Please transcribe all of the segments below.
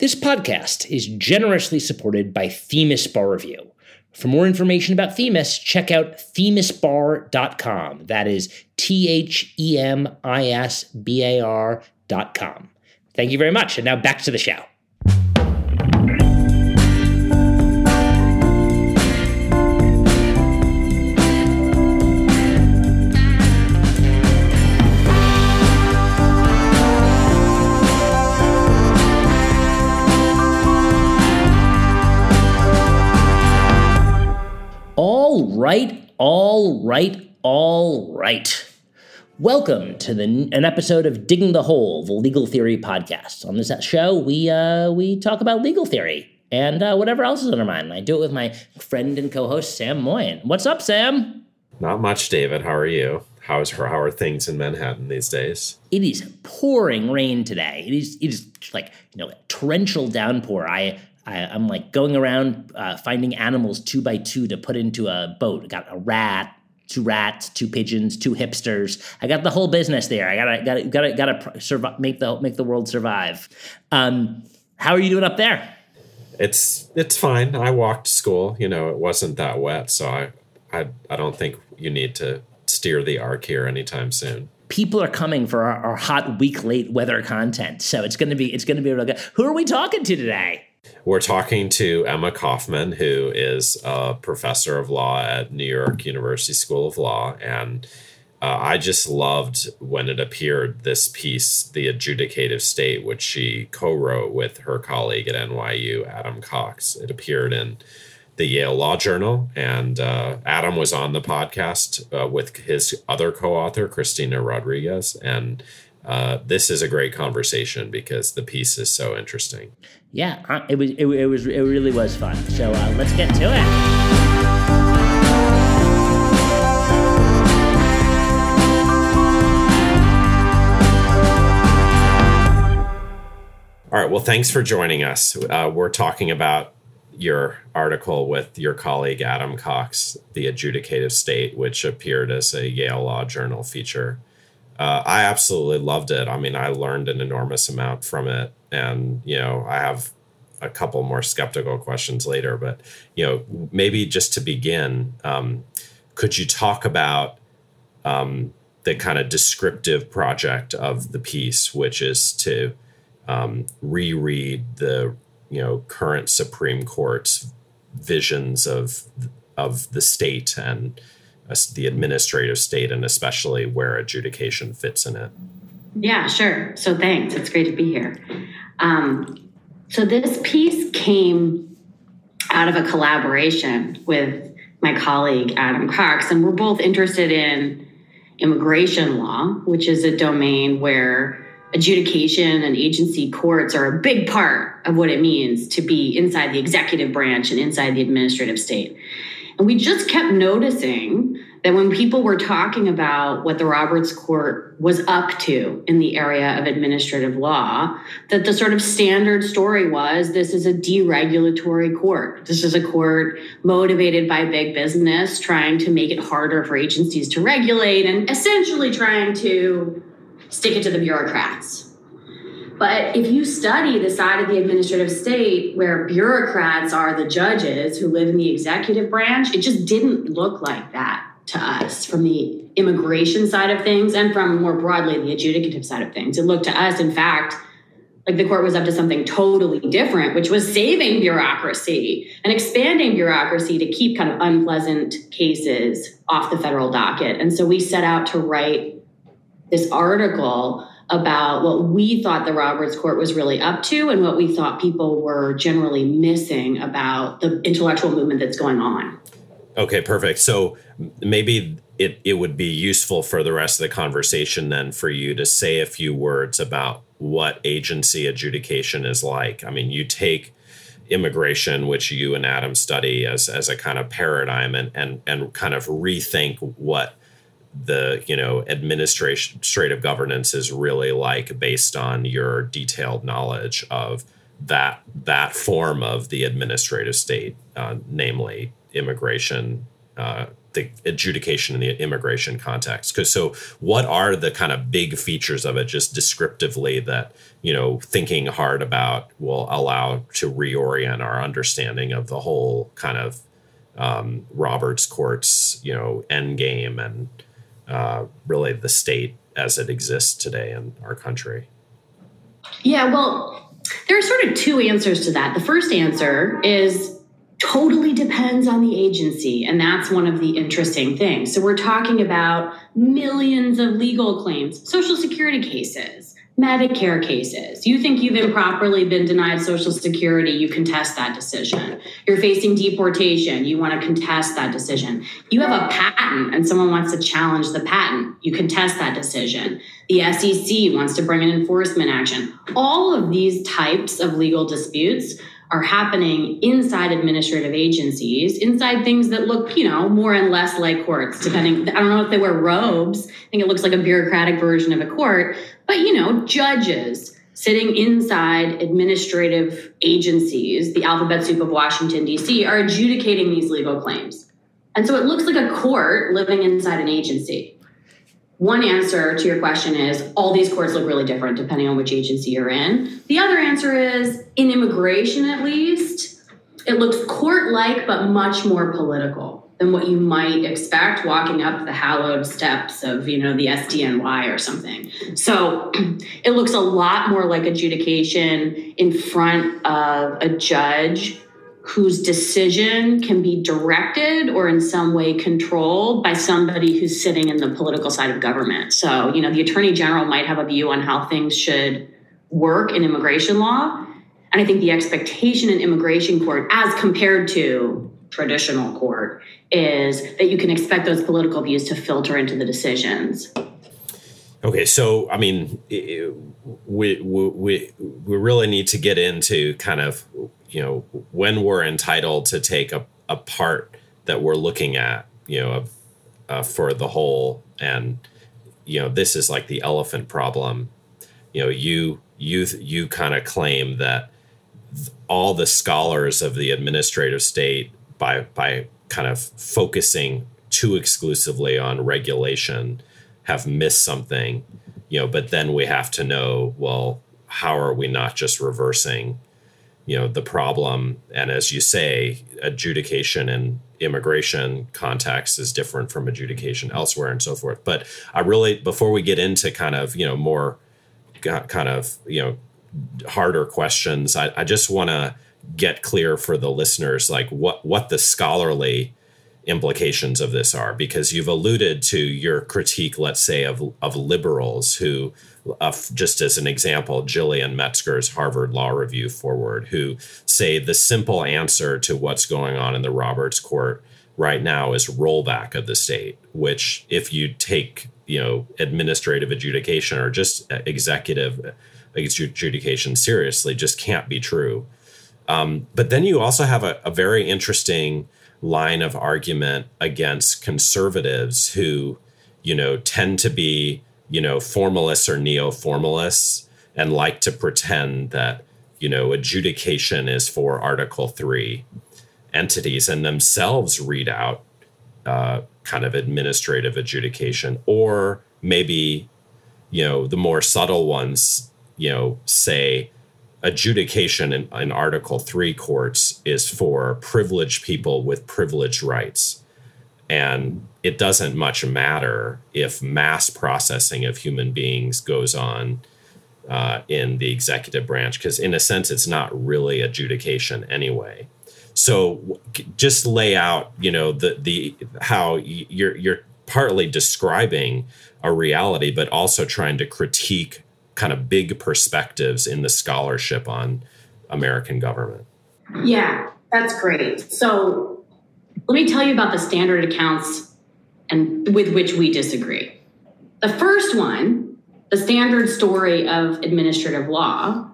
This podcast is generously supported by Themis Bar Review. For more information about Themis, check out themisbar.com. That is themisbar.com. Thank you very much. And now back to the show. All right. Welcome to an episode of Digging the Hole, the legal theory podcast. On this show, we talk about legal theory and whatever else is on our mind. I do it with my friend and co-host, Sam Moyn. What's up, Sam? Not much, David. How are you? How are things in Manhattan these days? It is pouring rain today. It is like, you know, a torrential downpour. I'm like going around finding animals 2x2 to put into a boat. I got a rat, 2 rats, 2 pigeons, 2 hipsters. I got the whole business there. I gotta make the world survive. How are you doing up there? It's fine. I walked to school. You know, it wasn't that wet, so I don't think you need to steer the arc here anytime soon. People are coming for our hot week late weather content, so it's gonna be real good. Who are we talking to today? We're talking to Emma Kaufman, who is a professor of law at New York University School of Law. And I just loved when it appeared, this piece, The Adjudicative State, which she co-wrote with her colleague at NYU, Adam Cox. It appeared in the Yale Law Journal. And Adam was on the podcast with his other co-author, Christina Rodriguez. And this is a great conversation because the piece is so interesting. Yeah, it really was fun. So let's get to it. All right. Well, thanks for joining us. We're talking about your article with your colleague Adam Cox, The Adjudicative State, which appeared as a Yale Law Journal feature. I absolutely loved it. I mean, I learned an enormous amount from it. And, you know, I have a couple more skeptical questions later. But, you know, maybe just to begin, could you talk about the kind of descriptive project of the piece, which is to reread the, you know, current Supreme Court's visions of the state and the administrative state, and especially where adjudication fits in it? Yeah, sure. So thanks. It's great to be here. So this piece came out of a collaboration with my colleague, Adam Cox, and we're both interested in immigration law, which is a domain where adjudication and agency courts are a big part of what it means to be inside the executive branch and inside the administrative state. And we just kept noticing that when people were talking about what the Roberts Court was up to in the area of administrative law, that the sort of standard story was, this is a deregulatory court. This is a court motivated by big business, trying to make it harder for agencies to regulate and essentially trying to stick it to the bureaucrats. But if you study the side of the administrative state where bureaucrats are the judges who live in the executive branch, it just didn't look like that to us from the immigration side of things and from more broadly the adjudicative side of things. It looked to us, in fact, like the court was up to something totally different, which was saving bureaucracy and expanding bureaucracy to keep kind of unpleasant cases off the federal docket. And so we set out to write this article about what we thought the Roberts Court was really up to and what we thought people were generally missing about the intellectual movement that's going on. Okay, perfect. So maybe it would be useful for the rest of the conversation then for you to say a few words about what agency adjudication is like. I mean, you take immigration, which you and Adam study as a kind of paradigm and kind of rethink what the, you know, administrative governance is really like based on your detailed knowledge of that form of the administrative state, namely immigration the adjudication in the immigration context. So what are the kind of big features of it, just descriptively, that, you know, thinking hard about will allow to reorient our understanding of the whole kind of Roberts Court's, you know, end game and really the state as it exists today in our country? Yeah, well, there are sort of two answers to that. The first answer is totally depends on the agency. And that's one of the interesting things. So we're talking about millions of legal claims, Social Security cases, Medicare cases. You think you've improperly been denied Social Security, you contest that decision. You're facing deportation, you want to contest that decision. You have a patent and someone wants to challenge the patent, you contest that decision. The SEC wants to bring an enforcement action. All of these types of legal disputes are happening inside administrative agencies, inside things that look, you know, more and less like courts, depending. I don't know if they wear robes. I think it looks like a bureaucratic version of a court. But, you know, judges sitting inside administrative agencies, the alphabet soup of Washington, D.C., are adjudicating these legal claims. And so it looks like a court living inside an agency. One answer to your question is all these courts look really different depending on which agency you're in. The other answer is, in immigration at least, it looks court-like but much more political than what you might expect walking up the hallowed steps of, you know, the SDNY or something. So it looks a lot more like adjudication in front of a judge whose decision can be directed or in some way controlled by somebody who's sitting in the political side of government. So, you know, the attorney general might have a view on how things should work in immigration law. And I think the expectation in immigration court, as compared to traditional court, is that you can expect those political views to filter into the decisions. Okay, so I mean, we really need to get into kind of, you know, when we're entitled to take a part that we're looking at, you know, for the whole. And, you know, this is like the elephant problem. You know, you kind of claim that all the scholars of the administrative state, by kind of focusing too exclusively on regulation, have missed something, you know. But then we have to know, well, how are we not just reversing, you know, the problem? And as you say, adjudication in immigration context is different from adjudication elsewhere and so forth. But I really, before we get into kind of, you know, more kind of, you know, harder questions, I just want to get clear for the listeners, like what the scholarly implications of this are, because you've alluded to your critique, let's say, of liberals who, just as an example, Gillian Metzger's Harvard Law Review forward, who say the simple answer to what's going on in the Roberts Court right now is rollback of the state, which, if you take, you know, administrative adjudication or just executive adjudication seriously, just can't be true. But then you also have a very interesting line of argument against conservatives who, you know, tend to be, you know, formalists or neo-formalists and like to pretend that, you know, adjudication is for Article III entities and themselves read out kind of administrative adjudication, or maybe, you know, the more subtle ones, you know, say adjudication in Article III courts is for privileged people with privileged rights. And it doesn't much matter if mass processing of human beings goes on in the executive branch, because in a sense, it's not really adjudication anyway. So just lay out, you know, the how you're partly describing a reality, but also trying to critique kind of big perspectives in the scholarship on American government. Yeah, that's great. So let me tell you about the standard accounts and with which we disagree. The first one, the standard story of administrative law,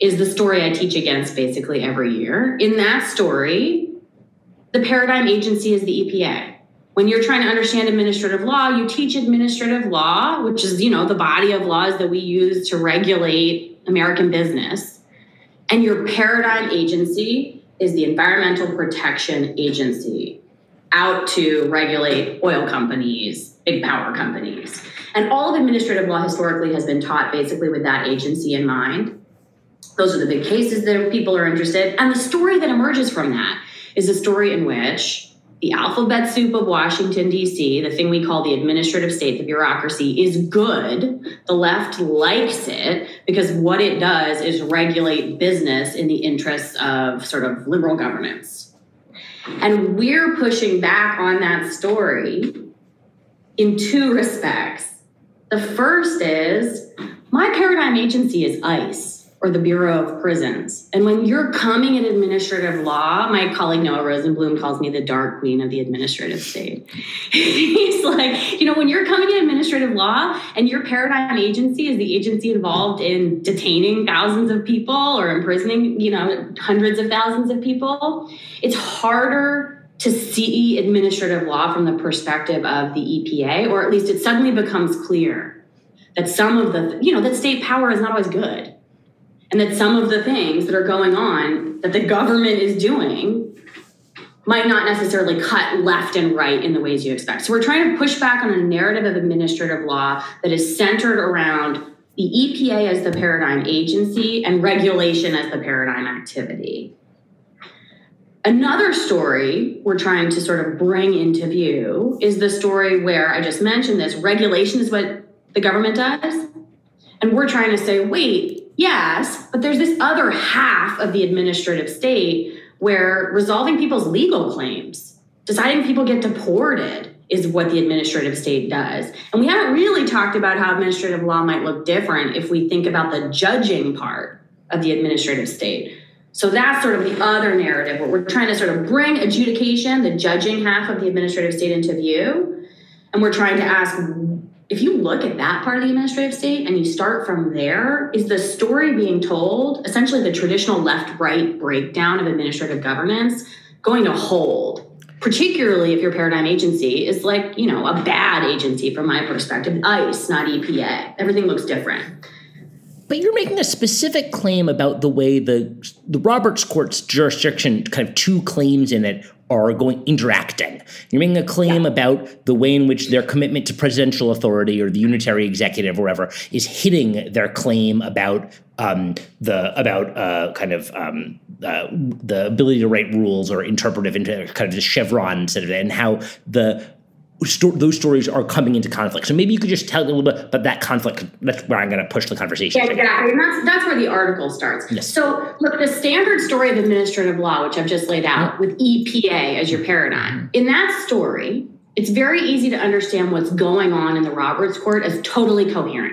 is the story I teach against basically every year. In that story, the paradigm agency is the EPA. When you're trying to understand administrative law, you teach administrative law, which is, you know, the body of laws that we use to regulate American business. And your paradigm agency is the Environmental Protection Agency. out to regulate oil companies, big power companies. And all of administrative law historically has been taught basically with that agency in mind. Those are the big cases that people are interested. And the story that emerges from that is a story in which the alphabet soup of Washington, D.C., the thing we call the administrative state, the bureaucracy, is good. The left likes it because what it does is regulate business in the interests of sort of liberal governments. And we're pushing back on that story in two respects. The first is, my paradigm agency is ICE, or the Bureau of Prisons. And when you're coming at administrative law, my colleague Noah Rosenblum calls me the dark queen of the administrative state. He's like, when you're coming at administrative law and your paradigm agency is the agency involved in detaining thousands of people or imprisoning, hundreds of thousands of people, it's harder to see administrative law from the perspective of the EPA, or at least it suddenly becomes clear that some of the, that state power is not always good. And that some of the things that are going on that the government is doing might not necessarily cut left and right in the ways you expect. So we're trying to push back on a narrative of administrative law that is centered around the EPA as the paradigm agency and regulation as the paradigm activity. Another story we're trying to sort of bring into view is the story where I just mentioned this, regulation is what the government does. And we're trying to say, yes, but there's this other half of the administrative state where resolving people's legal claims, deciding people get deported, is what the administrative state does. And we haven't really talked about how administrative law might look different if we think about the judging part of the administrative state. So that's sort of the other narrative, where we're trying to sort of bring adjudication, the judging half of the administrative state, into view. And we're trying to ask, if you look at that part of the administrative state and you start from there, is the story being told, essentially the traditional left-right breakdown of administrative governance, going to hold? Particularly if your paradigm agency is like, a bad agency from my perspective, ICE, not EPA. Everything looks different. But you're making a specific claim about the way the Roberts Court's jurisdiction, kind of two claims in it, are interacting. You're making a claim about the way in which their commitment to presidential authority or the unitary executive or whatever is hitting their claim about the ability to write rules or interpretive into kind of the Chevron sort of, and how those stories are coming into conflict. So maybe you could just tell a little bit about that conflict. That's where I'm going to push the conversation. Yeah, exactly. And that's where the article starts. Yes. So look, the standard story of administrative law, which I've just laid out with EPA as your paradigm, in that story, it's very easy to understand what's going on in the Roberts Court as totally coherent.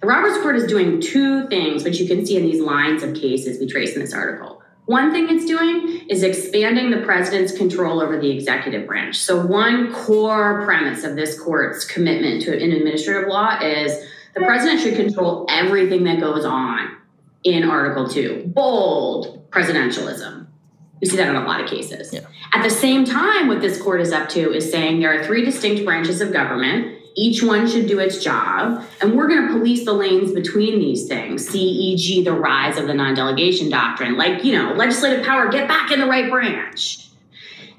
The Roberts Court is doing two things, which you can see in these lines of cases we trace in this article. One thing it's doing is expanding the president's control over the executive branch. So one core premise of this court's commitment to administrative law is the president should control everything that goes on in Article II. Bold presidentialism. You see that in a lot of cases. Yeah. At the same time, what this court is up to is saying there are three distinct branches of government. Each one should do its job, and we're going to police the lanes between these things, e.g. the rise of the non-delegation doctrine, legislative power, get back in the right branch.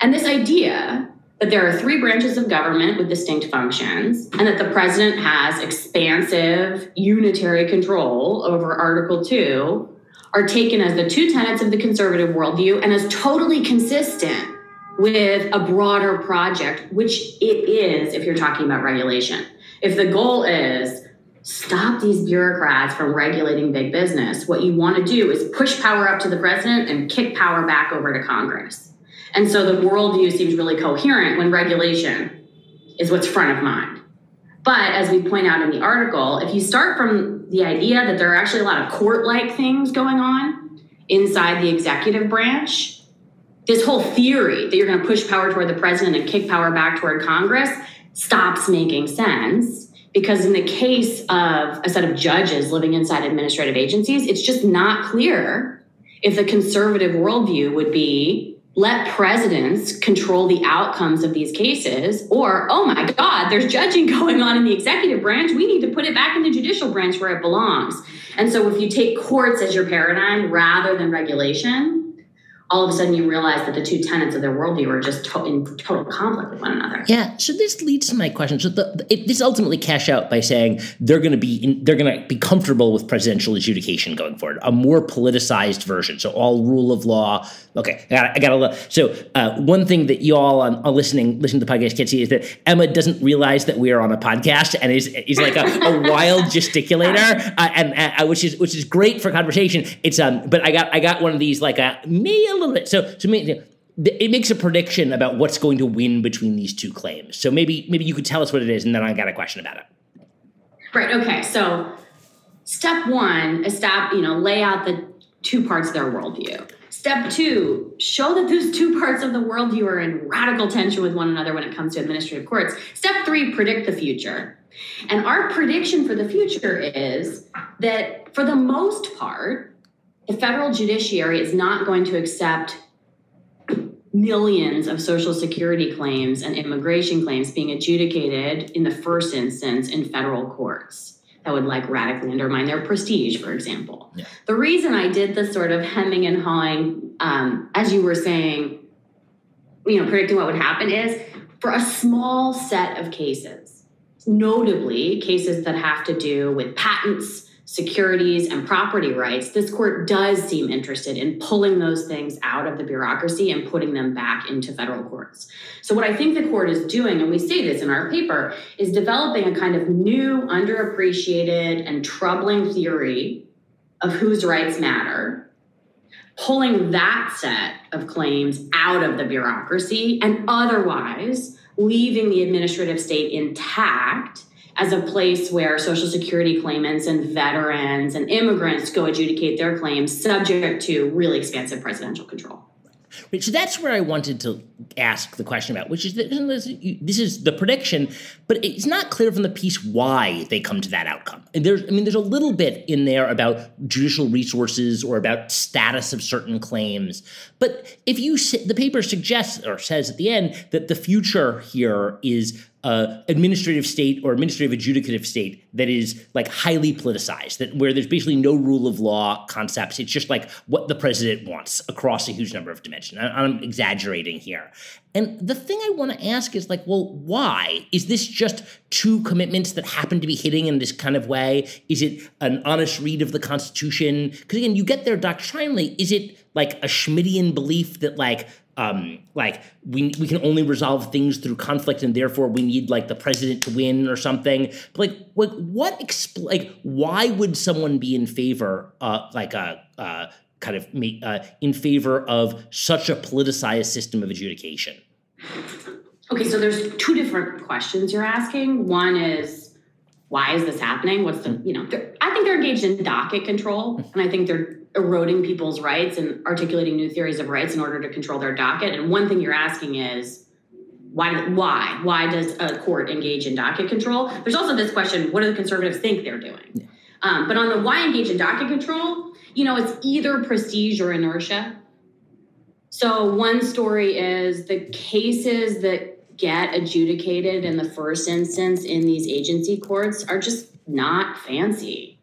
And this idea that there are three branches of government with distinct functions, and that the president has expansive, unitary control over Article II, are taken as the two tenets of the conservative worldview and as totally consistent with a broader project, which it is if you're talking about regulation. If the goal is stop these bureaucrats from regulating big business, what you want to do is push power up to the president and kick power back over to Congress. And so the worldview seems really coherent when regulation is what's front of mind. But as we point out in the article, if you start from the idea that there are actually a lot of court-like things going on inside the executive branch, this whole theory that you're going to push power toward the president and kick power back toward Congress stops making sense, because in the case of a set of judges living inside administrative agencies, it's just not clear if the conservative worldview would be let presidents control the outcomes of these cases, or, oh my God, there's judging going on in the executive branch. We need to put it back in the judicial branch where it belongs. And so if you take courts as your paradigm rather than regulation, all of a sudden you realize that the two tenets of their worldview are just in total conflict with one another. Yeah. So this leads to my question. So this ultimately cash out by saying they're going to be comfortable with presidential adjudication going forward, a more politicized version. So all rule of law. Okay, I got to. So one thing that you all on listening to the podcast can't see is that Emma doesn't realize that we are on a podcast and is like a wild gesticulator, and which is great for conversation. It's but I got one of these like a little bit. So to me, it makes a prediction about what's going to win between these two claims. So maybe you could tell us what it is, and then I got a question about it. Right. Okay. So step one, lay out the two parts of their worldview. Step two, show that those two parts of the worldview are in radical tension with one another when it comes to administrative courts. Step three, predict the future. And our prediction for the future is that for the most part, the federal judiciary is not going to accept millions of Social Security claims and immigration claims being adjudicated in the first instance in federal courts. That would radically undermine their prestige, for example. Yeah. The reason I did this sort of hemming and hawing, as you were saying, predicting what would happen is for a small set of cases, notably cases that have to do with patents, securities, and property rights, this court does seem interested in pulling those things out of the bureaucracy and putting them back into federal courts. So what I think the court is doing, and we say this in our paper, is developing a kind of new, underappreciated, and troubling theory of whose rights matter, pulling that set of claims out of the bureaucracy and otherwise leaving the administrative state intact as a place where Social Security claimants and veterans and immigrants go adjudicate their claims subject to really expansive presidential control. Right, so that's where I wanted to ask the question about, which is that this is the prediction, but it's not clear from the piece why they come to that outcome. And there's a little bit in there about judicial resources or about status of certain claims. But if the paper suggests or says at the end that the future here is administrative state or administrative adjudicative state that is highly politicized, that where there's basically no rule of law concepts. It's just what the president wants across a huge number of dimensions. I'm exaggerating here. And the thing I want to ask is why? Is this just two commitments that happen to be hitting in this kind of way? Is it an honest read of the Constitution? Because again, you get there doctrinally. Is it a Schmittian belief that we can only resolve things through conflict and therefore we need the president to win or something? But why would someone be in favor in favor of such a politicized system of adjudication? Okay, so there's two different questions you're asking. One is, why is this happening? What's the, I think they're engaged in docket control, and I think they're eroding people's rights and articulating new theories of rights in order to control their docket. And one thing you're asking is, why does a court engage in docket control? There's also this question, what do the conservatives think they're doing? Yeah. But on the why engage in docket control, it's either prestige or inertia. So one story is the cases that get adjudicated in the first instance in these agency courts are just not fancy.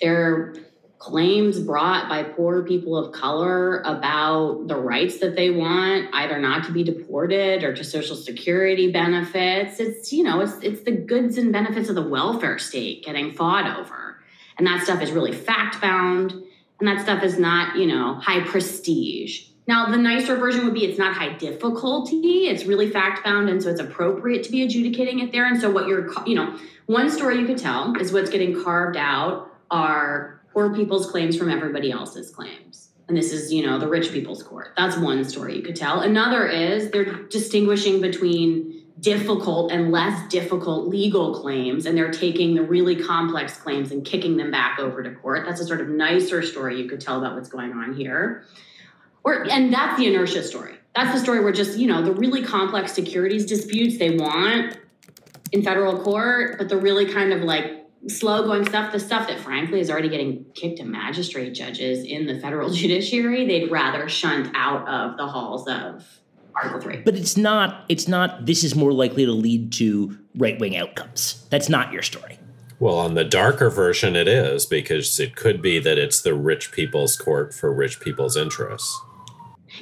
They're claims brought by poor people of color about the rights that they want, either not to be deported or to Social Security benefits. It's, it's the goods and benefits of the welfare state getting fought over. And that stuff is really fact-bound. And that stuff is not, high prestige. Now, the nicer version would be it's not high difficulty. It's really fact-bound, and so it's appropriate to be adjudicating it there. And so what you're, one story you could tell is what's getting carved out are poor people's claims from everybody else's claims. And this is, the rich people's court. That's one story you could tell. Another is they're distinguishing between difficult and less difficult legal claims, and they're taking the really complex claims and kicking them back over to court. That's a sort of nicer story you could tell about what's going on here. And that's the inertia story. That's the story where just, the really complex securities disputes they want in federal court, but the really kind of slow-going stuff, the stuff that, frankly, is already getting kicked to magistrate judges in the federal judiciary, they'd rather shunt out of the halls of Article III. But it's not, this is more likely to lead to right-wing outcomes. That's not your story. Well, on the darker version, it is, because it could be that it's the rich people's court for rich people's interests.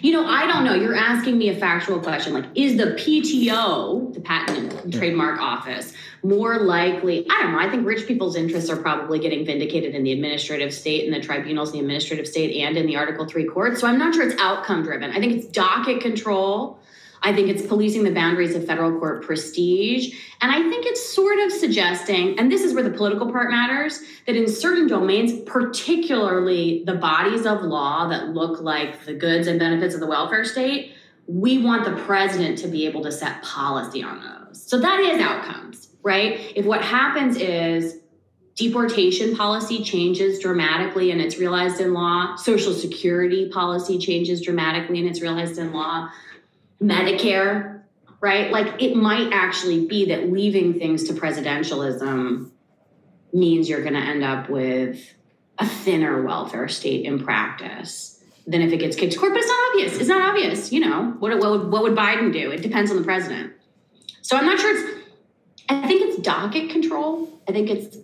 You know, I don't know. You're asking me a factual question. Like, is the PTO, the Patent and Trademark Office, more likely? I don't know. I think rich people's interests are probably getting vindicated in the administrative state and the tribunals in the administrative state and in the Article III courts. So I'm not sure it's outcome driven. I think it's docket control. I think it's policing the boundaries of federal court prestige. And I think it's sort of suggesting, and this is where the political part matters, that in certain domains, particularly the bodies of law that look like the goods and benefits of the welfare state, we want the president to be able to set policy on those. So that is outcomes, right? If what happens is deportation policy changes dramatically and it's realized in law, Social Security policy changes dramatically and it's realized in law, Medicare, right? Like, it might actually be that leaving things to presidentialism means you're going to end up with a thinner welfare state in practice than if it gets kicked to court. But it's not obvious. It's not obvious. You know, what would Biden do? It depends on the president. So I'm not sure I think it's docket control. I think it's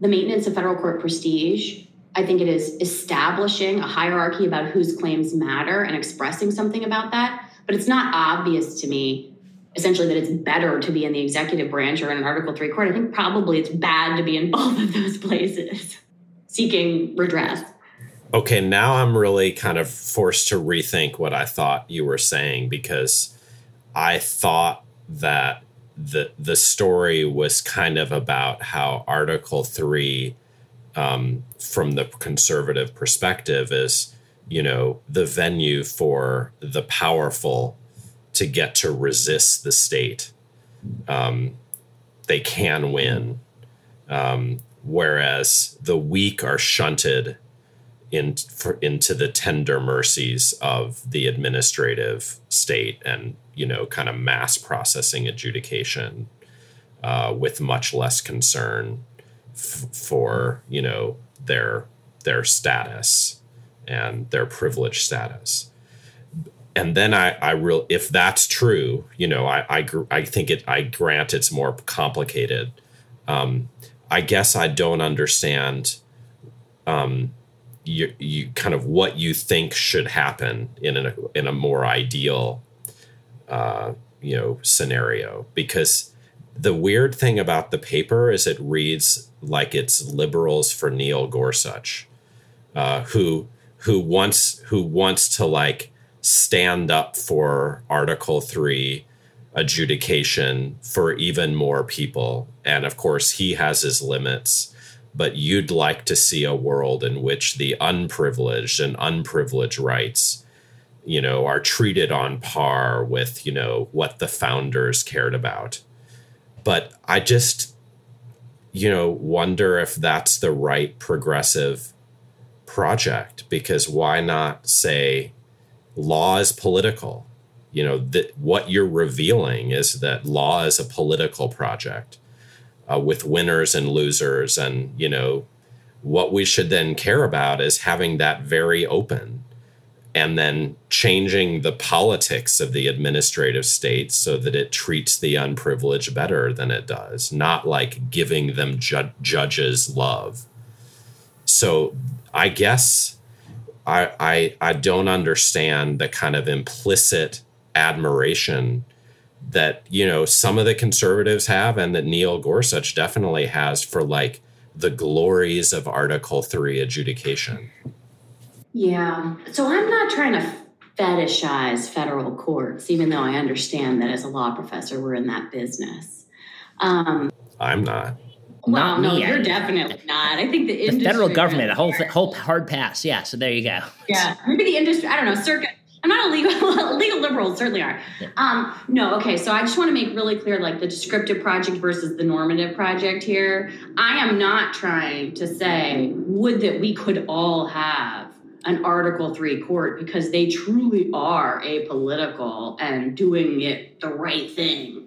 the maintenance of federal court prestige. I think it is establishing a hierarchy about whose claims matter and expressing something about that. But it's not obvious to me, essentially, that it's better to be in the executive branch or in an Article III court. I think probably it's bad to be in both of those places seeking redress. Okay, now I'm really kind of forced to rethink what I thought you were saying, because I thought that the story was kind of about how Article III, from the conservative perspective, is, you know, the venue for the powerful to get to resist the state. They can win. Whereas the weak are shunted into the tender mercies of the administrative state and, you know, kind of mass processing adjudication with much less concern for, you know, their status and their privileged status. And then if that's true, you know, I grant it's more complicated. I guess I don't understand you kind of what you think should happen in a more ideal, you know, scenario, because the weird thing about the paper is it reads like it's liberals for Neil Gorsuch, who wants to, like, stand up for Article III adjudication for even more people. And of course, he has his limits, but you'd like to see a world in which the unprivileged and unprivileged rights, you know, are treated on par with, you know, what the founders cared about. But I just, you know, wonder if that's the right progressive project, because why not say law is political? You know, what you're revealing is that law is a political project with winners and losers. And, you know, what we should then care about is having that very open and then changing the politics of the administrative state so that it treats the unprivileged better than it does, not like giving them judges love. So I guess I don't understand the kind of implicit admiration that, you know, some of the conservatives have and that Neil Gorsuch definitely has for, like, the glories of Article III adjudication. Yeah. So I'm not trying to fetishize federal courts, even though I understand that as a law professor, we're in that business. I'm not. Well, no, you're definitely not. I think the industry. The federal government, a whole hard pass. Yeah. So there you go. Yeah. Maybe the industry, I don't know, circuit. I'm not illegal liberals certainly are. Yeah. No. Okay. So I just want to make really clear, like, the descriptive project versus the normative project here. I am not trying to say would that we could all have an Article III court, because they truly are apolitical and doing it the right thing.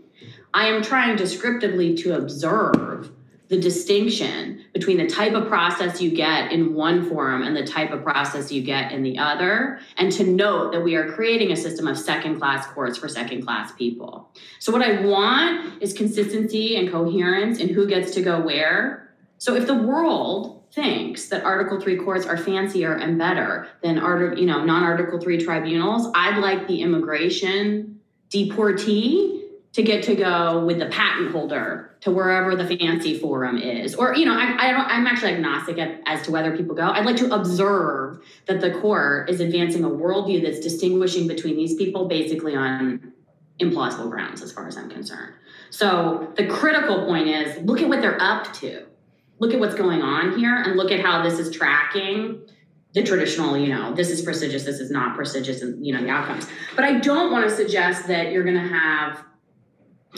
I am trying descriptively to observe the distinction between the type of process you get in one forum and the type of process you get in the other, and to note that we are creating a system of second-class courts for second-class people. So what I want is consistency and coherence in who gets to go where. So if the world thinks that Article III courts are fancier and better than non-Article III tribunals, I'd like the immigration deportee to get to go with the patent holder to wherever the fancy forum is. Or, I'm actually agnostic as to whether people go. I'd like to observe that the court is advancing a worldview that's distinguishing between these people basically on implausible grounds, as far as I'm concerned. So the critical point is, look at what they're up to. Look at what's going on here and look at how this is tracking the traditional, this is prestigious, this is not prestigious, and, the outcomes. But I don't want to suggest that you're going to have,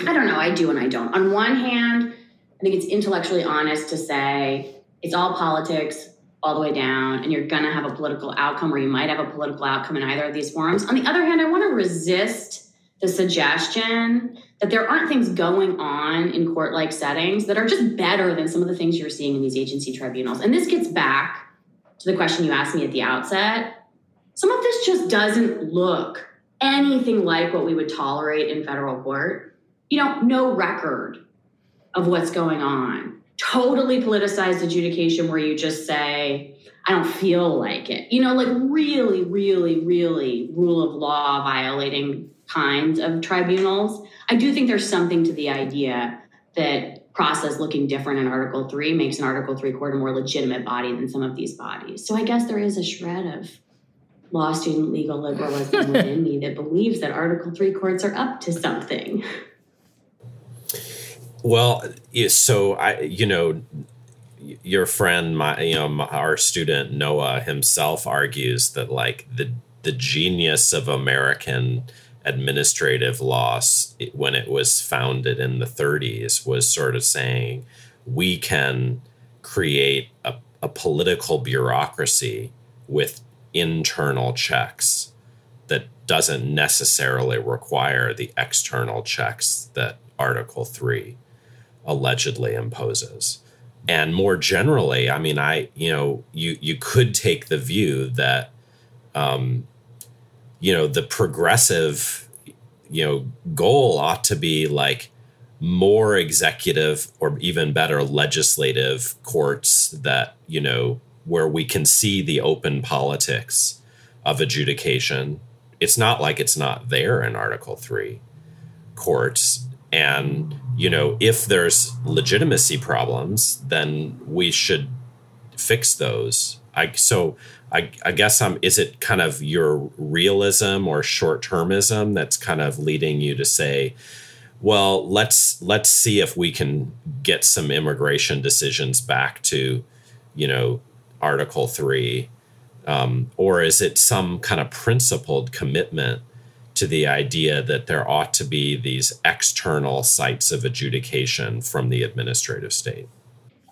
I don't know, I do and I don't. On one hand, I think it's intellectually honest to say it's all politics all the way down, and you're going to have a political outcome, or you might have a political outcome in either of these forums. On the other hand, I want to resist the suggestion that there aren't things going on in court-like settings that are just better than some of the things you're seeing in these agency tribunals. And this gets back to the question you asked me at the outset. Some of this just doesn't look anything like what we would tolerate in federal court. No record of what's going on. Totally politicized adjudication where you just say, I don't feel like it. Really, really, really rule of law violating kinds of tribunals. I do think there's something to the idea that process looking different in Article III makes an Article III court a more legitimate body than some of these bodies. So I guess there is a shred of law student legal liberalism within me that believes that Article III courts are up to something. Well, so your friend, our student Noah himself argues that the genius of American administrative law when it was founded in the 30s was sort of saying we can create a political bureaucracy with internal checks that doesn't necessarily require the external checks that Article III allegedly imposes. And more generally, you could take the view that the progressive, goal ought to be like more executive or even better legislative courts that, where we can see the open politics of adjudication. It's not like it's not there in Article III courts. And, if there's legitimacy problems, then we should fix those. I guess is it kind of your realism or short-termism that's kind of leading you to say, well, let's see if we can get some immigration decisions back to, Article III, or is it some kind of principled commitment to the idea that there ought to be these external sites of adjudication from the administrative state?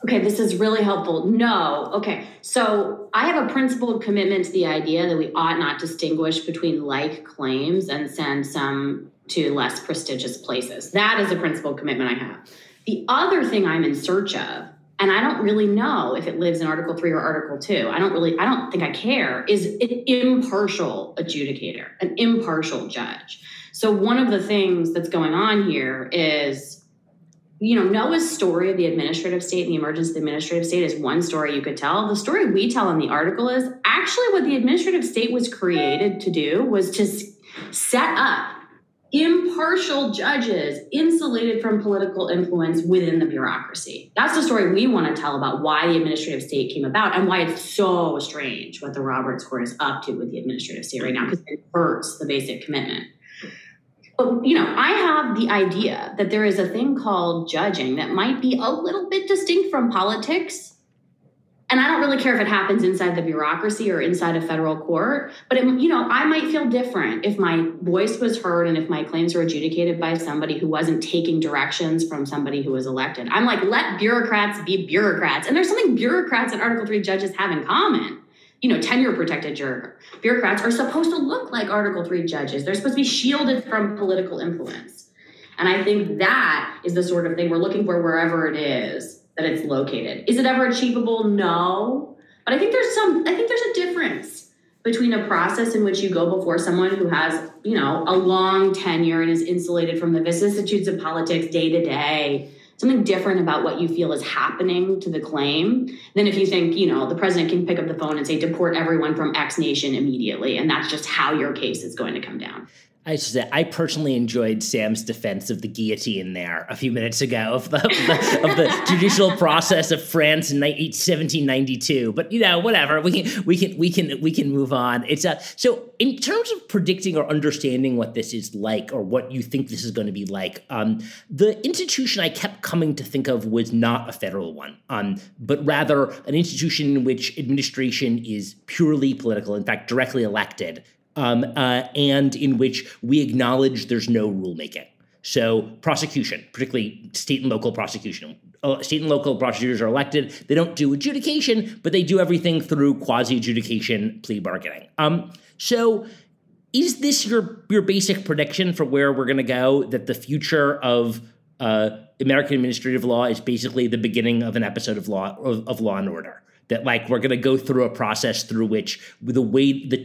Okay, this is really helpful. No. Okay. So I have a principled commitment to the idea that we ought not distinguish between like claims and send some to less prestigious places. That is a principled commitment I have. The other thing I'm in search of, and I don't really know if it lives in Article III or Article II, I don't think I care, is an impartial adjudicator, an impartial judge. So one of the things that's going on here is Noah's story of the administrative state and the emergence of the administrative state is one story you could tell. The story we tell in the article is actually what the administrative state was created to do was to set up impartial judges insulated from political influence within the bureaucracy. That's the story we want to tell about why the administrative state came about and why it's so strange what the Roberts Court is up to with the administrative state right now, because it hurts the basic commitment. But, I have the idea that there is a thing called judging that might be a little bit distinct from politics. And I don't really care if it happens inside the bureaucracy or inside a federal court. But, I might feel different if my voice was heard and if my claims were adjudicated by somebody who wasn't taking directions from somebody who was elected. I'm like, let bureaucrats be bureaucrats. And there's something bureaucrats and Article III judges have in common. Tenure-protected bureaucrats are supposed to look like Article III judges. They're supposed to be shielded from political influence. And I think that is the sort of thing we're looking for wherever it is that it's located. Is it ever achievable? No. But I think there's a difference between a process in which you go before someone who has, a long tenure and is insulated from the vicissitudes of politics day to day something different about what you feel is happening to the claim than if you think, you know, the president can pick up the phone and say, deport everyone from X nation immediately. And that's just how your case is going to come down. I should say, I personally enjoyed Sam's defense of the guillotine there a few minutes ago of the judicial process of France in 1792. But you know, whatever, we can move on. It's so in terms of predicting or understanding what this is like or what you think this is going to be like, the institution I kept coming to think of was not a federal one, but rather an institution in which administration is purely political, in fact, directly elected. And in which we acknowledge there's no rulemaking. So prosecution, particularly state and local prosecution. State and local prosecutors are elected. They don't do adjudication, but they do everything through quasi-adjudication plea bargaining. So is this your basic prediction for where we're going to go, that the future of American administrative law is basically the beginning of an episode of Law and Order? That like we're going to go through a process through which the way the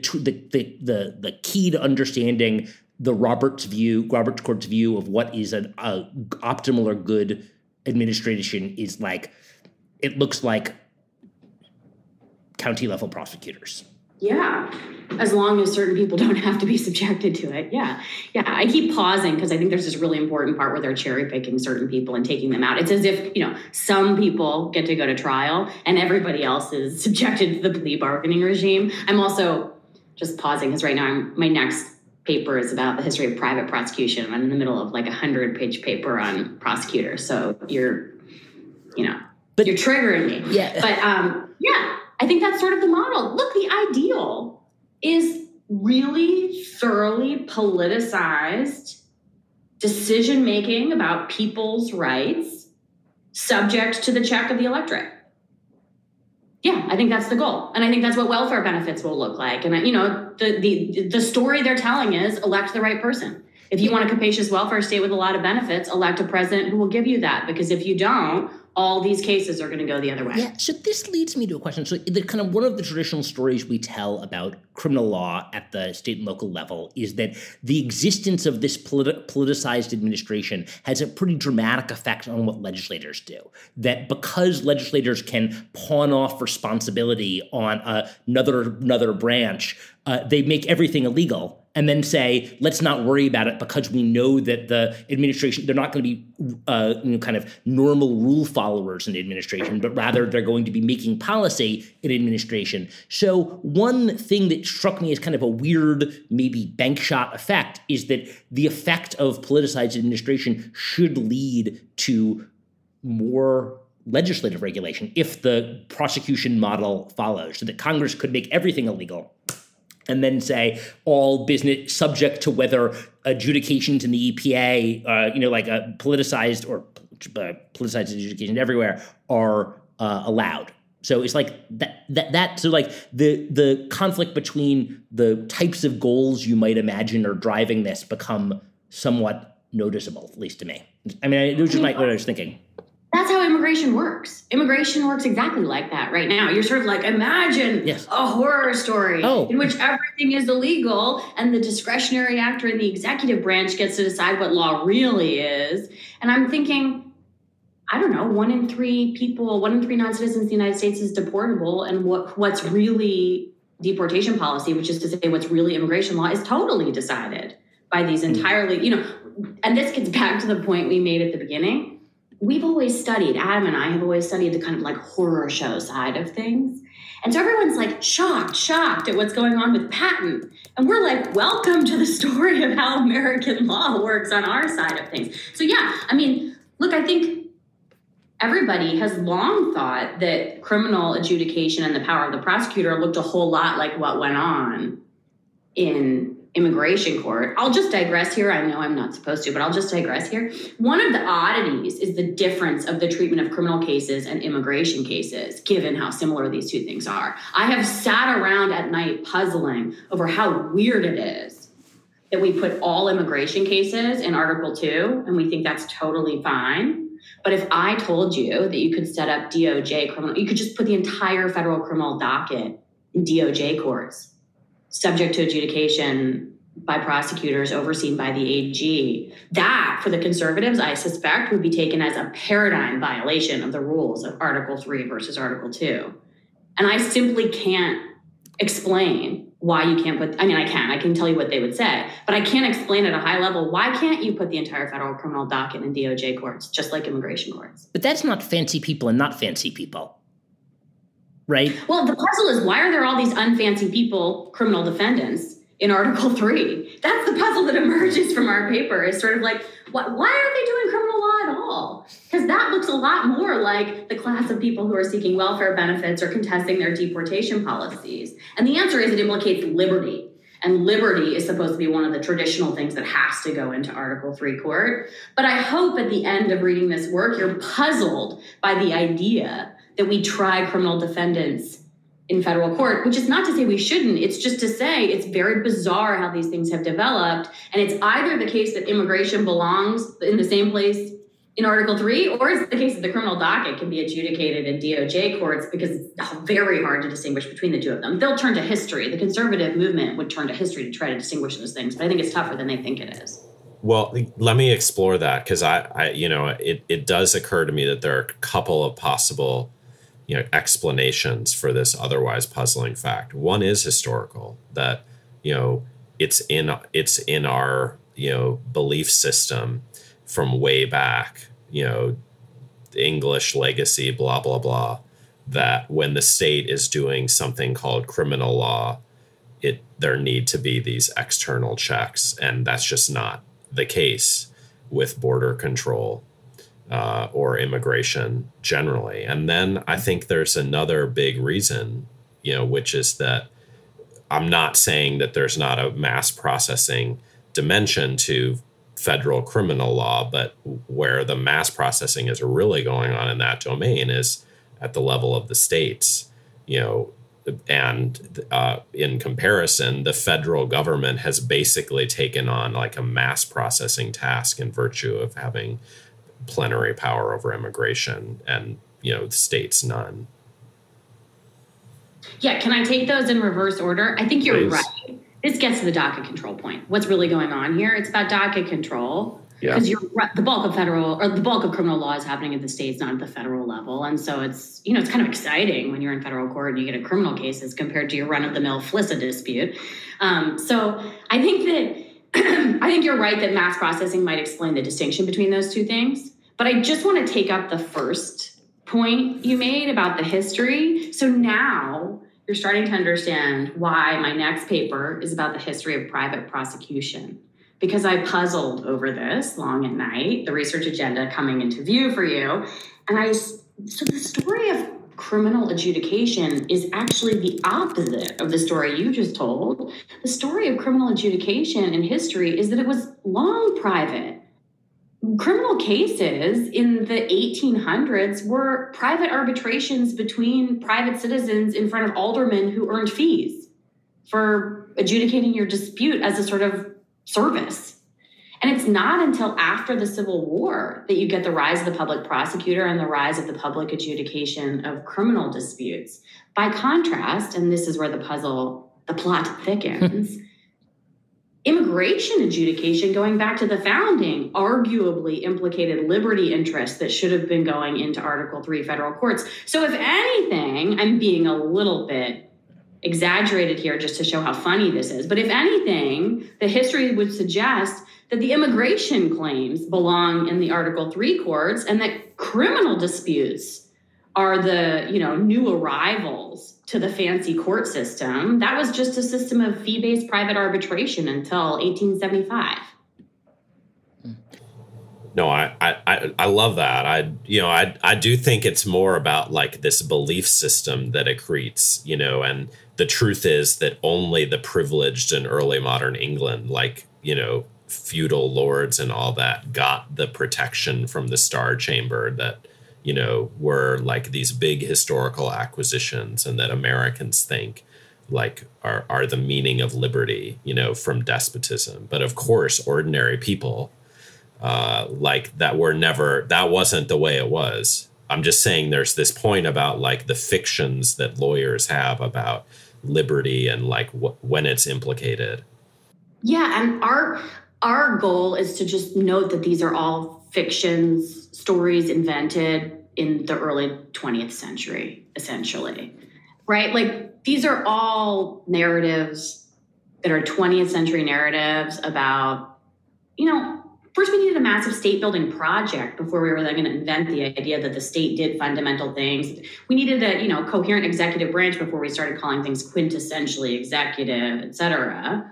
key to understanding the Roberts Court's view of what is an optimal or good administration is like it looks like county level prosecutors. Yeah, as long as certain people don't have to be subjected to it. Yeah. I keep pausing because I think there's this really important part where they're cherry picking certain people and taking them out. It's as if, you know, some people get to go to trial and everybody else is subjected to the plea bargaining regime. I'm also just pausing because right now my next paper is about the history of private prosecution. I'm in the middle of like 100-page paper on prosecutors. So you're triggering me. Yeah. But yeah. I think that's sort of the model. Look, the ideal is really thoroughly politicized decision-making about people's rights subject to the check of the electorate. Yeah, I think that's the goal. And I think that's what welfare benefits will look like. And, you know, the story they're telling is elect the right person. If you want a capacious welfare state with a lot of benefits, elect a president who will give you that. Because if you don't, all these cases are going to go the other way. Yeah, so this leads me to a question. So the kind of one of the traditional stories we tell about criminal law at the state and local level is that the existence of this politicized administration has a pretty dramatic effect on what legislators do. That because legislators can pawn off responsibility on another branch, they make everything illegal. And then say, let's not worry about it because we know that the administration, they're not going to be kind of normal rule followers in the administration, but rather they're going to be making policy in administration. So one thing that struck me as kind of a weird, maybe bank shot effect is that the effect of politicized administration should lead to more legislative regulation if the prosecution model follows, so that Congress could make everything illegal. And then say all business subject to whether adjudications in the EPA, politicized or politicized adjudications everywhere are allowed. So it's like that. So like the conflict between the types of goals you might imagine are driving this become somewhat noticeable, at least to me. I mean, it was just like what I was thinking. That's how immigration works. Immigration works exactly like that right now. You're sort of like, imagine a horror story in which everything is illegal and the discretionary actor in the executive branch gets to decide what law really is. And I'm thinking, I don't know, 1 in 3 non-citizens in the United States is deportable. And what's really deportation policy, which is to say what's really immigration law, is totally decided by these entirely, and this gets back to the point we made at the beginning. Adam and I have always studied the kind of like horror show side of things. And so everyone's like shocked at what's going on with patent. And we're like, welcome to the story of how American law works on our side of things. So yeah, I mean, look, I think everybody has long thought that criminal adjudication and the power of the prosecutor looked a whole lot like what went on in immigration court. I'll just digress here. I know I'm not supposed to, but I'll just digress here. One of the oddities is the difference of the treatment of criminal cases and immigration cases, given how similar these two things are. I have sat around at night puzzling over how weird it is that we put all immigration cases in Article II, and we think that's totally fine. But if I told you that you could set up DOJ criminal, you could just put the entire federal criminal docket in DOJ courts, subject to adjudication by prosecutors overseen by the AG. That, for the conservatives, I suspect, would be taken as a paradigm violation of the rules of Article III versus Article II. And I simply can't explain why you can't put, I can tell you what they would say, but I can't explain at a high level, why can't you put the entire federal criminal docket in DOJ courts, just like immigration courts? But that's not fancy people and not fancy people, right? Well, the puzzle is, why are there all these unfancy people, criminal defendants, in Article III? That's the puzzle that emerges from our paper, is sort of like, why aren't they doing criminal law at all? Because that looks a lot more like the class of people who are seeking welfare benefits or contesting their deportation policies. And the answer is, it implicates liberty. And liberty is supposed to be one of the traditional things that has to go into Article III court. But I hope at the end of reading this work, you're puzzled by the idea that we try criminal defendants in federal court, which is not to say we shouldn't. It's just to say it's very bizarre how these things have developed. And it's either the case that immigration belongs in the same place in Article III, or it's the case that the criminal docket can be adjudicated in DOJ courts, because it's very hard to distinguish between the two of them. They'll turn to history. The conservative movement would turn to history to try to distinguish those things. But I think it's tougher than they think it is. Well, let me explore that, because it does occur to me that there are a couple of possible explanations for this otherwise puzzling fact. One is historical, that, it's in our, belief system from way back, English legacy, blah, blah, blah, that when the state is doing something called criminal law, there need to be these external checks. And that's just not the case with border control. Or immigration generally. And then I think there's another big reason, which is that I'm not saying that there's not a mass processing dimension to federal criminal law, but where the mass processing is really going on in that domain is at the level of the states, and in comparison, the federal government has basically taken on like a mass processing task in virtue of having plenary power over immigration, and the states none. Yeah, can I take those in reverse order? I think you're right. This gets to the docket control point. What's really going on here? It's about docket control. Yeah. Because you're right, the bulk of criminal law is happening at the states, not at the federal level. And so it's, it's kind of exciting when you're in federal court and you get a criminal case as compared to your run-of-the-mill FLSA dispute. So I think that you're right that mass processing might explain the distinction between those two things. But I just want to take up the first point you made about the history. So now you're starting to understand why my next paper is about the history of private prosecution, because I puzzled over this long at night, the research agenda coming into view for you. And so the story of criminal adjudication is actually the opposite of the story you just told. The story of criminal adjudication in history is that it was long private. Criminal cases in the 1800s were private arbitrations between private citizens in front of aldermen who earned fees for adjudicating your dispute as a sort of service. And it's not until after the Civil War that you get the rise of the public prosecutor and the rise of the public adjudication of criminal disputes. By contrast, and this is where the plot thickens, immigration adjudication going back to the founding arguably implicated liberty interests that should have been going into Article III federal courts. So if anything, I'm being a little bit exaggerated here just to show how funny this is, but if anything, the history would suggest that the immigration claims belong in the Article III courts, and that criminal disputes are the, new arrivals to the fancy court system. That was just a system of fee-based private arbitration until 1875. No, I love that. I do think it's more about like this belief system that accretes, and the truth is that only the privileged in early modern England, like, feudal lords and all that, got the protection from the Star Chamber that, were like these big historical acquisitions, and that Americans think like are the meaning of liberty, from despotism. But of course, ordinary people like that were never, that wasn't the way it was. I'm just saying there's this point about like the fictions that lawyers have about liberty and like when it's implicated. Yeah, and our goal is to just note that these are all fictions, stories invented in the early 20th century, essentially, right? Like, these are all narratives that are 20th century narratives about, you know, first we needed a massive state building project before we were then going to invent the idea that the state did fundamental things. We needed a, you know, coherent executive branch before we started calling things quintessentially executive, et cetera.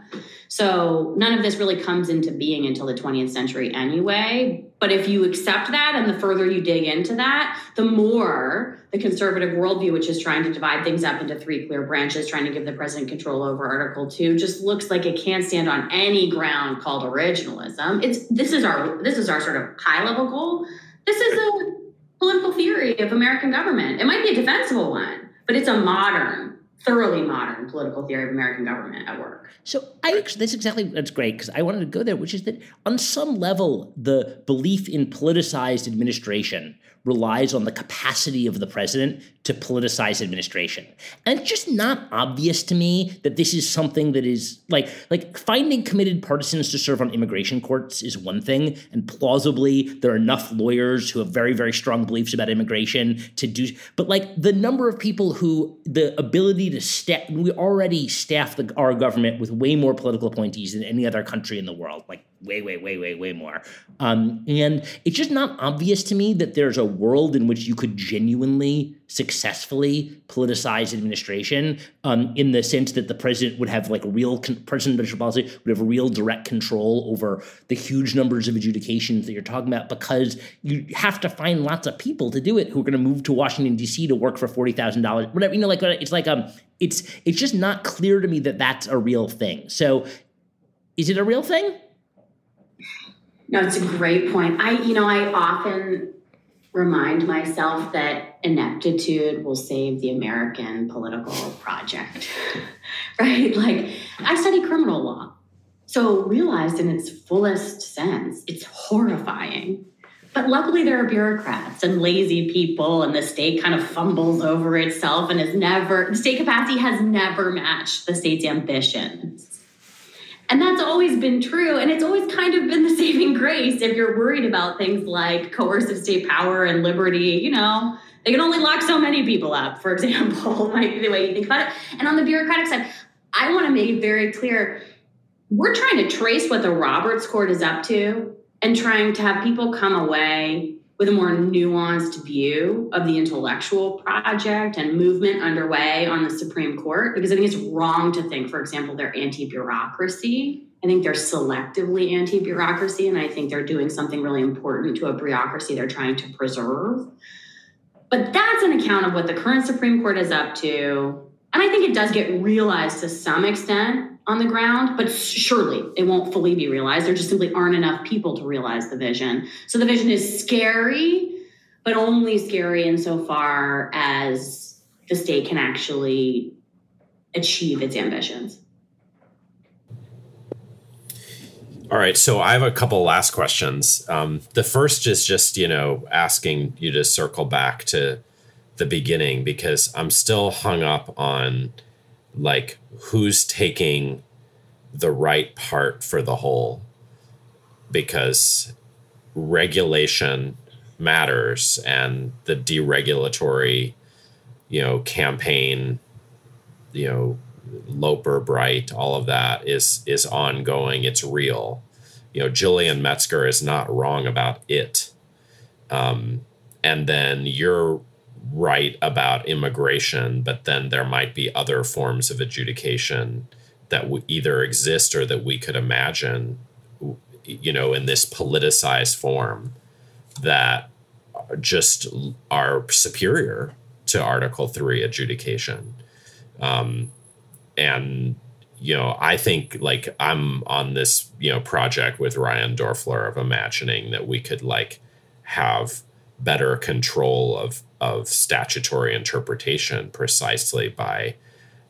So none of this really comes into being until the 20th century anyway. But if you accept that, and the further you dig into that, the more the conservative worldview, which is trying to divide things up into three clear branches, trying to give the president control over Article II, just looks like it can't stand on any ground called originalism. This is our sort of high-level goal. This is a political theory of American government. It might be a defensible one, but it's a modern, thoroughly modern political theory of American government at work. So that's great, because I wanted to go there, which is that on some level, the belief in politicized administration relies on the capacity of the president to politicize administration. And it's just not obvious to me that this is something that is like finding committed partisans to serve on immigration courts is one thing. And plausibly, there are enough lawyers who have very, very strong beliefs about immigration to do. But like the number of people who the ability to we already staff our government with way more political appointees than any other country in the world, like way, way, way, way, way more. And it's just not obvious to me that there's a world in which you could genuinely successfully politicize administration in the sense that the president would have like real presidential policy would have real direct control over the huge numbers of adjudications that you're talking about, because you have to find lots of people to do it who are going to move to Washington, D.C. to work for $40,000, whatever, you know, like it's like it's just not clear to me that that's a real thing. So is it a real thing? No, it's a great point. I often remind myself that ineptitude will save the American political project, right? Like, I study criminal law. So realized in its fullest sense, it's horrifying. But luckily there are bureaucrats and lazy people, and the state kind of fumbles over itself and the state capacity has never matched the state's ambitions. And that's always been true. And it's always kind of been the saving grace if you're worried about things like coercive state power and liberty. You know, they can only lock so many people up, for example, like the way you think about it. And on the bureaucratic side, I want to make it very clear, we're trying to trace what the Roberts Court is up to and trying to have people come away with a more nuanced view of the intellectual project and movement underway on the Supreme Court, because I think it's wrong to think, for example, they're anti-bureaucracy. I think they're selectively anti-bureaucracy, and I think they're doing something really important to a bureaucracy they're trying to preserve. But that's an account of what the current Supreme Court is up to, and I think it does get realized to some extent on the ground, but surely it won't fully be realized. There just simply aren't enough people to realize the vision. So the vision is scary, but only scary insofar as the state can actually achieve its ambitions. All right. So I have a couple last questions. The first is just, you know, asking you to circle back to the beginning, because I'm still hung up on like who's taking the right part for the whole, because regulation matters, and the deregulatory, you know, campaign, you know, Loper Bright, all of that is ongoing. It's real. You know, Gillian Metzger is not wrong about it. And then you're right about immigration, but then there might be other forms of adjudication that either exist or that we could imagine, you know, in this politicized form that just are superior to Article III adjudication. And, you know, I think like I'm on this, you know, project with Ryan Dorfler of imagining that we could like have better control of statutory interpretation precisely by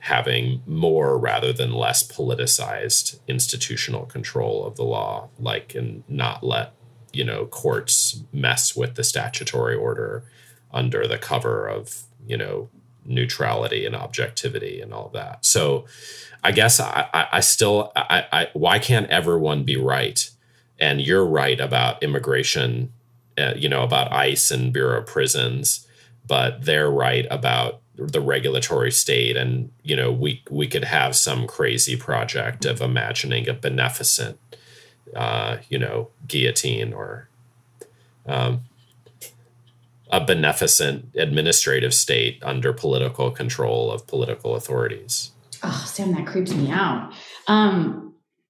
having more rather than less politicized institutional control of the law, like, and not let, you know, courts mess with the statutory order under the cover of, you know, neutrality and objectivity and all that. So I guess I still, why can't everyone be right? And you're right about immigration, about ICE and Bureau of Prisons, but they're right about the regulatory state. And, we could have some crazy project of imagining a beneficent, guillotine or a beneficent administrative state under political control of political authorities. Oh, Sam, that creeps me out.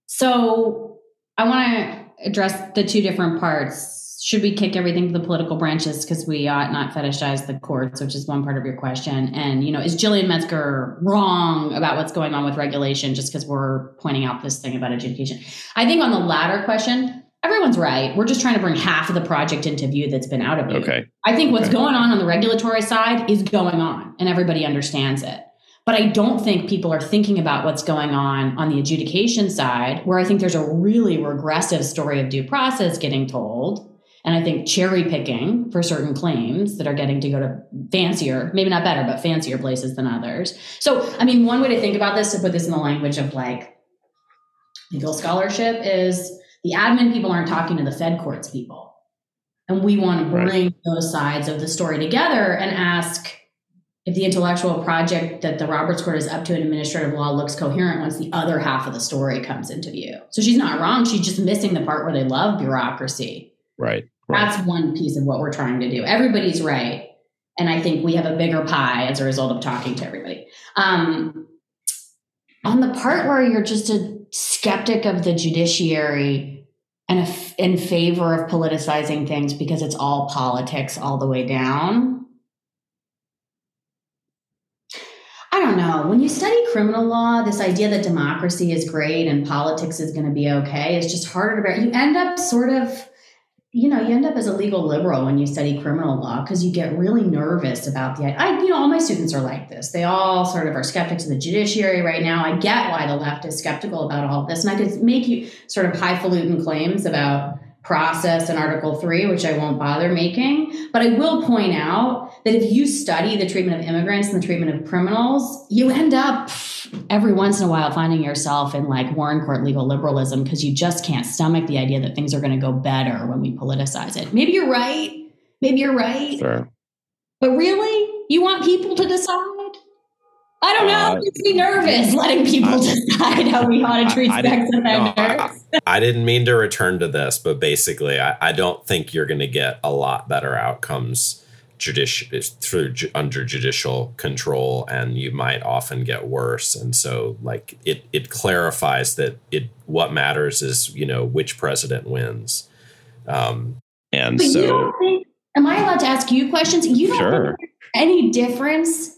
So I want to address the two different parts. Should we kick everything to the political branches because we ought not fetishize the courts, which is one part of your question. And, is Gillian Metzger wrong about what's going on with regulation just because we're pointing out this thing about adjudication? I think on the latter question, everyone's right. We're just trying to bring half of the project into view that's been out of it. Okay. I think what's going on the regulatory side is going on and everybody understands it. But I don't think people are thinking about what's going on the adjudication side, where I think there's a really regressive story of due process getting told. And I think cherry picking for certain claims that are getting to go to fancier, maybe not better, but fancier places than others. So, one way to think about this, to put this in the language of legal scholarship, is the admin people aren't talking to the Fed courts people. And we want to bring those sides of the story together and ask if the intellectual project that the Roberts Court is up to in administrative law looks coherent once the other half of the story comes into view. So she's not wrong. She's just missing the part where they love bureaucracy. Right. That's one piece of what we're trying to do. Everybody's right. And I think we have a bigger pie as a result of talking to everybody. On the part where you're just a skeptic of the judiciary and in favor of politicizing things because it's all politics all the way down. I don't know. When you study criminal law, this idea that democracy is great and politics is going to be okay is just harder to bear. You end up sort of, you end up as a legal liberal when you study criminal law because you get really nervous about the idea. All my students are like this. They all sort of are skeptics of the judiciary right now. I get why the left is skeptical about all this. And I could make you sort of highfalutin claims about process and Article III, which I won't bother making. But I will point out that if you study the treatment of immigrants and the treatment of criminals, you end up every once in a while finding yourself in Warren Court legal liberalism because you just can't stomach the idea that things are going to go better when we politicize it. Maybe you're right. Sure. But really, you want people to decide? I don't know. It makes me nervous letting people decide how we ought to treat sex offenders. I didn't mean to return to this, but basically, I don't think you're going to get a lot better outcomes under judicial control, and you might often get worse. And so, it clarifies that what matters is which president wins. And so, you don't think, am I allowed to ask you questions? You don't think there's any difference?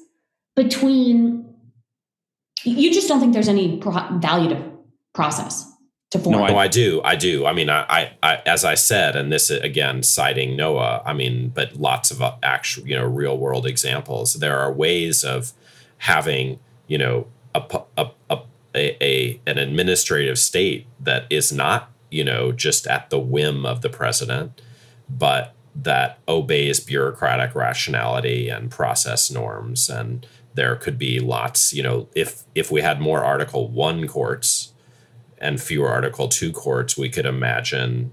You just don't think there's any value to process to form. No, I do. I as I said, and this is, again, citing Noah, but lots of actual, real world examples. There are ways of having, an administrative state that is not, just at the whim of the president, but that obeys bureaucratic rationality and process norms. And there could be lots, if we had more Article I courts and fewer Article II courts, we could imagine,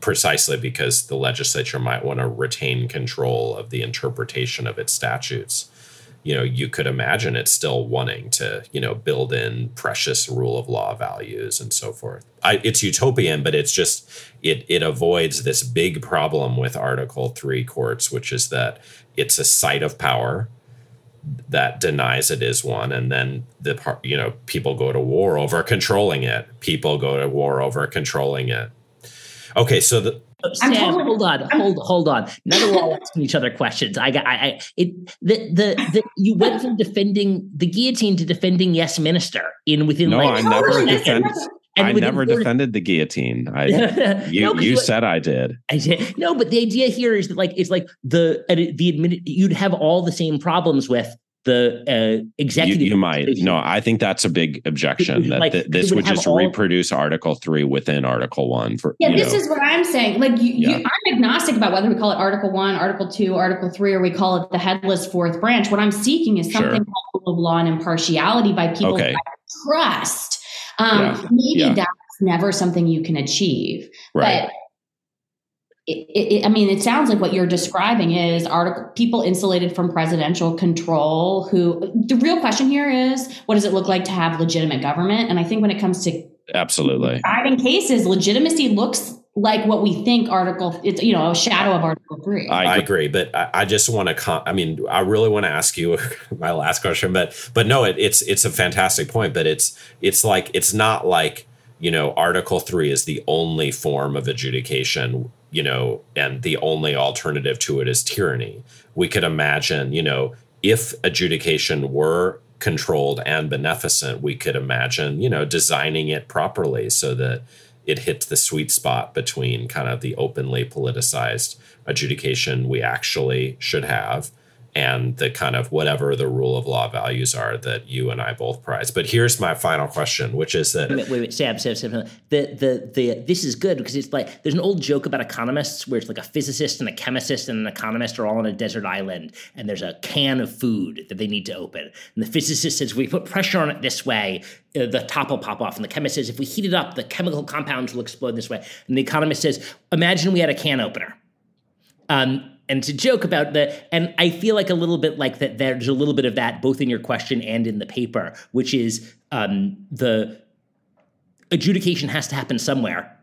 precisely because the legislature might want to retain control of the interpretation of its statutes. You could imagine it's still wanting to, build in precious rule of law values and so forth. It's utopian, but it's just it avoids this big problem with Article III courts, which is that it's a site of power that denies it is one. And then people go to war over controlling it. Okay, so hold on. Now we're all asking each other questions. You went from defending the guillotine to defending yes minister I never defended the guillotine. You said I did. I did. No, but the idea here is that it's like you'd have all the same problems with the executive. You might. No, I think that's a big objection that this would just reproduce Article III within Article I. Is what I'm saying. I'm agnostic about whether we call it Article I, Article II, Article III, or we call it the headless fourth branch. What I'm seeking is something called rule of law and impartiality by people that I trust. That's never something you can achieve. Right. But it sounds like what you're describing is people insulated from presidential control who – the real question here is, what does it look like to have legitimate government? And I think when it comes to – absolutely. Driving cases, legitimacy looks like what we think a shadow of Article III. I agree. But I just want to I really want to ask you my last question. But no, it's a fantastic point. But it's like – it's not like, Article III is the only form of adjudication – and the only alternative to it is tyranny. We could imagine, if adjudication were controlled and beneficent, we could imagine, designing it properly so that it hits the sweet spot between kind of the openly politicized adjudication we actually should have and the kind of whatever the rule of law values are that you and I both prize. But here's my final question, which is that... Wait, Sam. This is good because it's like there's an old joke about economists where it's like a physicist and a chemist and an economist are all on a desert island and there's a can of food that they need to open. And the physicist says, we put pressure on it this way, the top will pop off. And the chemist says, if we heat it up, the chemical compounds will explode this way. And the economist says, imagine we had a can opener. And to joke about and I feel like a little bit like that there's a little bit of that both in your question and in the paper, which is the adjudication has to happen somewhere.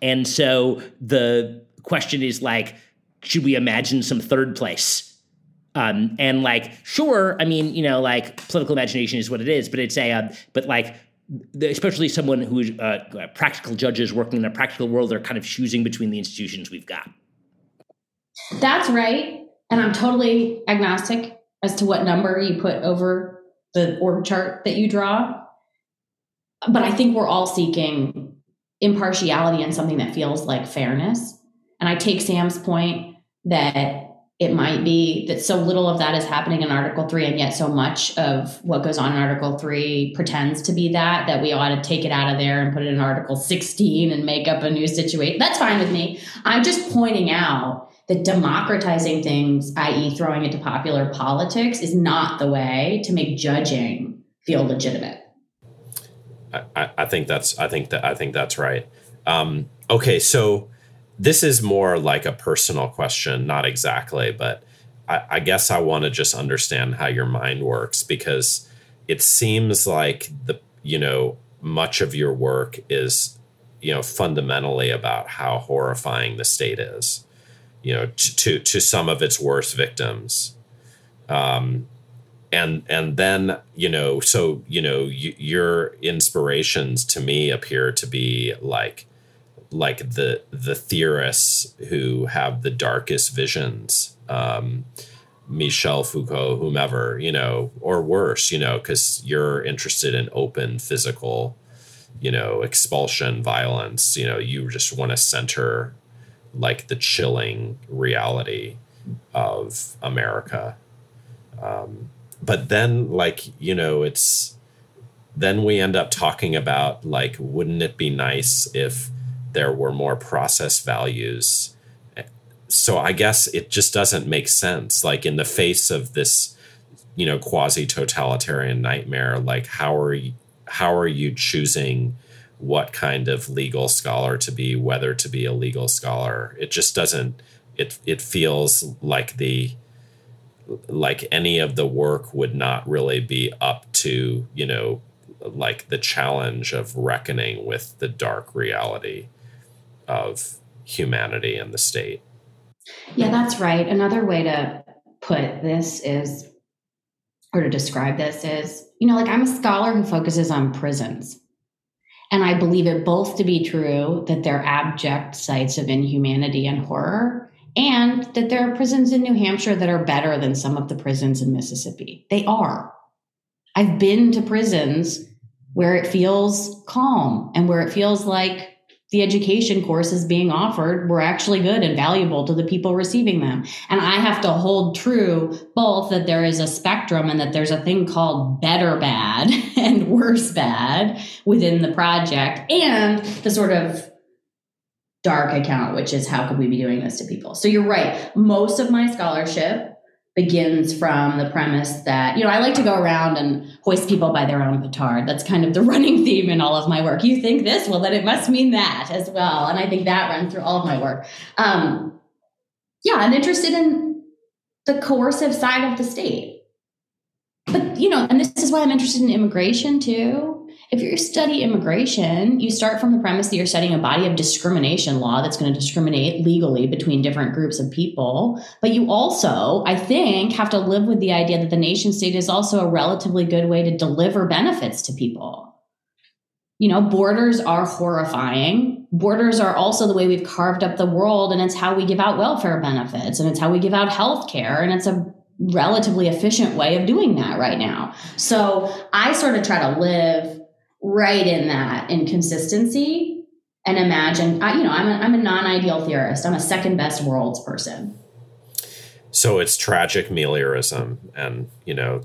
And so the question is like, should we imagine some third place? And like, sure, political imagination is what it is, but it's especially someone who is practical judges working in a practical world are kind of choosing between the institutions we've got. That's right. And I'm totally agnostic as to what number you put over the org chart that you draw. But I think we're all seeking impartiality and something that feels like fairness. And I take Sam's point that it might be that so little of that is happening in Article III, and yet so much of what goes on in Article III pretends to be that we ought to take it out of there and put it in Article 16 and make up a new situation. That's fine with me. I'm just pointing out that democratizing things, i.e. throwing it to popular politics, is not the way to make judging feel legitimate. I think that's right. Okay, so this is more like a personal question, not exactly, but I guess I want to just understand how your mind works, because it seems like much of your work is fundamentally about how horrifying the state is. To some of its worst victims. Your inspirations to me appear to be like the theorists who have the darkest visions, Michel Foucault, whomever, or worse, cause you're interested in open physical, expulsion, violence, you just want to center like the chilling reality of America. But then then we end up talking about wouldn't it be nice if there were more process values? So I guess it just doesn't make sense. In the face of this, quasi-totalitarian nightmare, how are you choosing what kind of legal scholar to be, whether to be a legal scholar? It just doesn't, it feels like any of the work would not really be up to, the challenge of reckoning with the dark reality of humanity and the state. Yeah, that's right. Another way to put this is, or to describe this is, I'm a scholar who focuses on prisons. And I believe it both to be true that they're abject sites of inhumanity and horror, and that there are prisons in New Hampshire that are better than some of the prisons in Mississippi. They are. I've been to prisons where it feels calm and where it feels like the education courses being offered were actually good and valuable to the people receiving them. And I have to hold true both that there is a spectrum and that there's a thing called better bad and worse bad within the project, and the sort of dark account, which is how could we be doing this to people? So you're right. Most of my scholarship begins from the premise that, you know, I like to go around and hoist people by their own petard. That's kind of the running theme in all of my work. You think this? Well, then it must mean that as well. And I think that runs through all of my work. I'm interested in the coercive side of the state. But, you know, and this is why I'm interested in immigration too. If you study immigration, you start from the premise that you're studying a body of discrimination law that's going to discriminate legally between different groups of people. But you also, I think, have to live with the idea that the nation state is also a relatively good way to deliver benefits to people. You know, borders are horrifying. Borders are also the way we've carved up the world, and it's how we give out welfare benefits, and it's how we give out health care, and it's a relatively efficient way of doing that right now. So I sort of try to live right in that inconsistency and imagine, you know, I'm a non-ideal theorist. I'm a second best worlds person. So it's tragic meliorism. And, you know,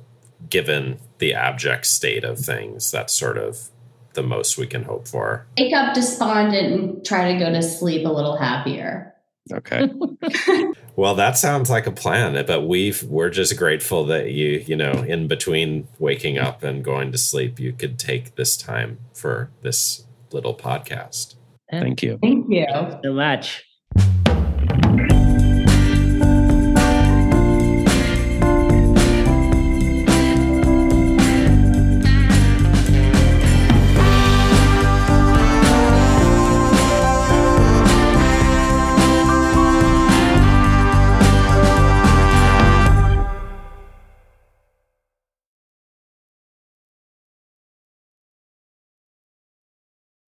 given the abject state of things, that's sort of the most we can hope for. Wake up despondent and try to go to sleep a little happier. Okay. Well, that sounds like a plan, but we're just grateful that you know, in between waking up and going to sleep, you could take this time for this little podcast. Thank you. Thank you so much.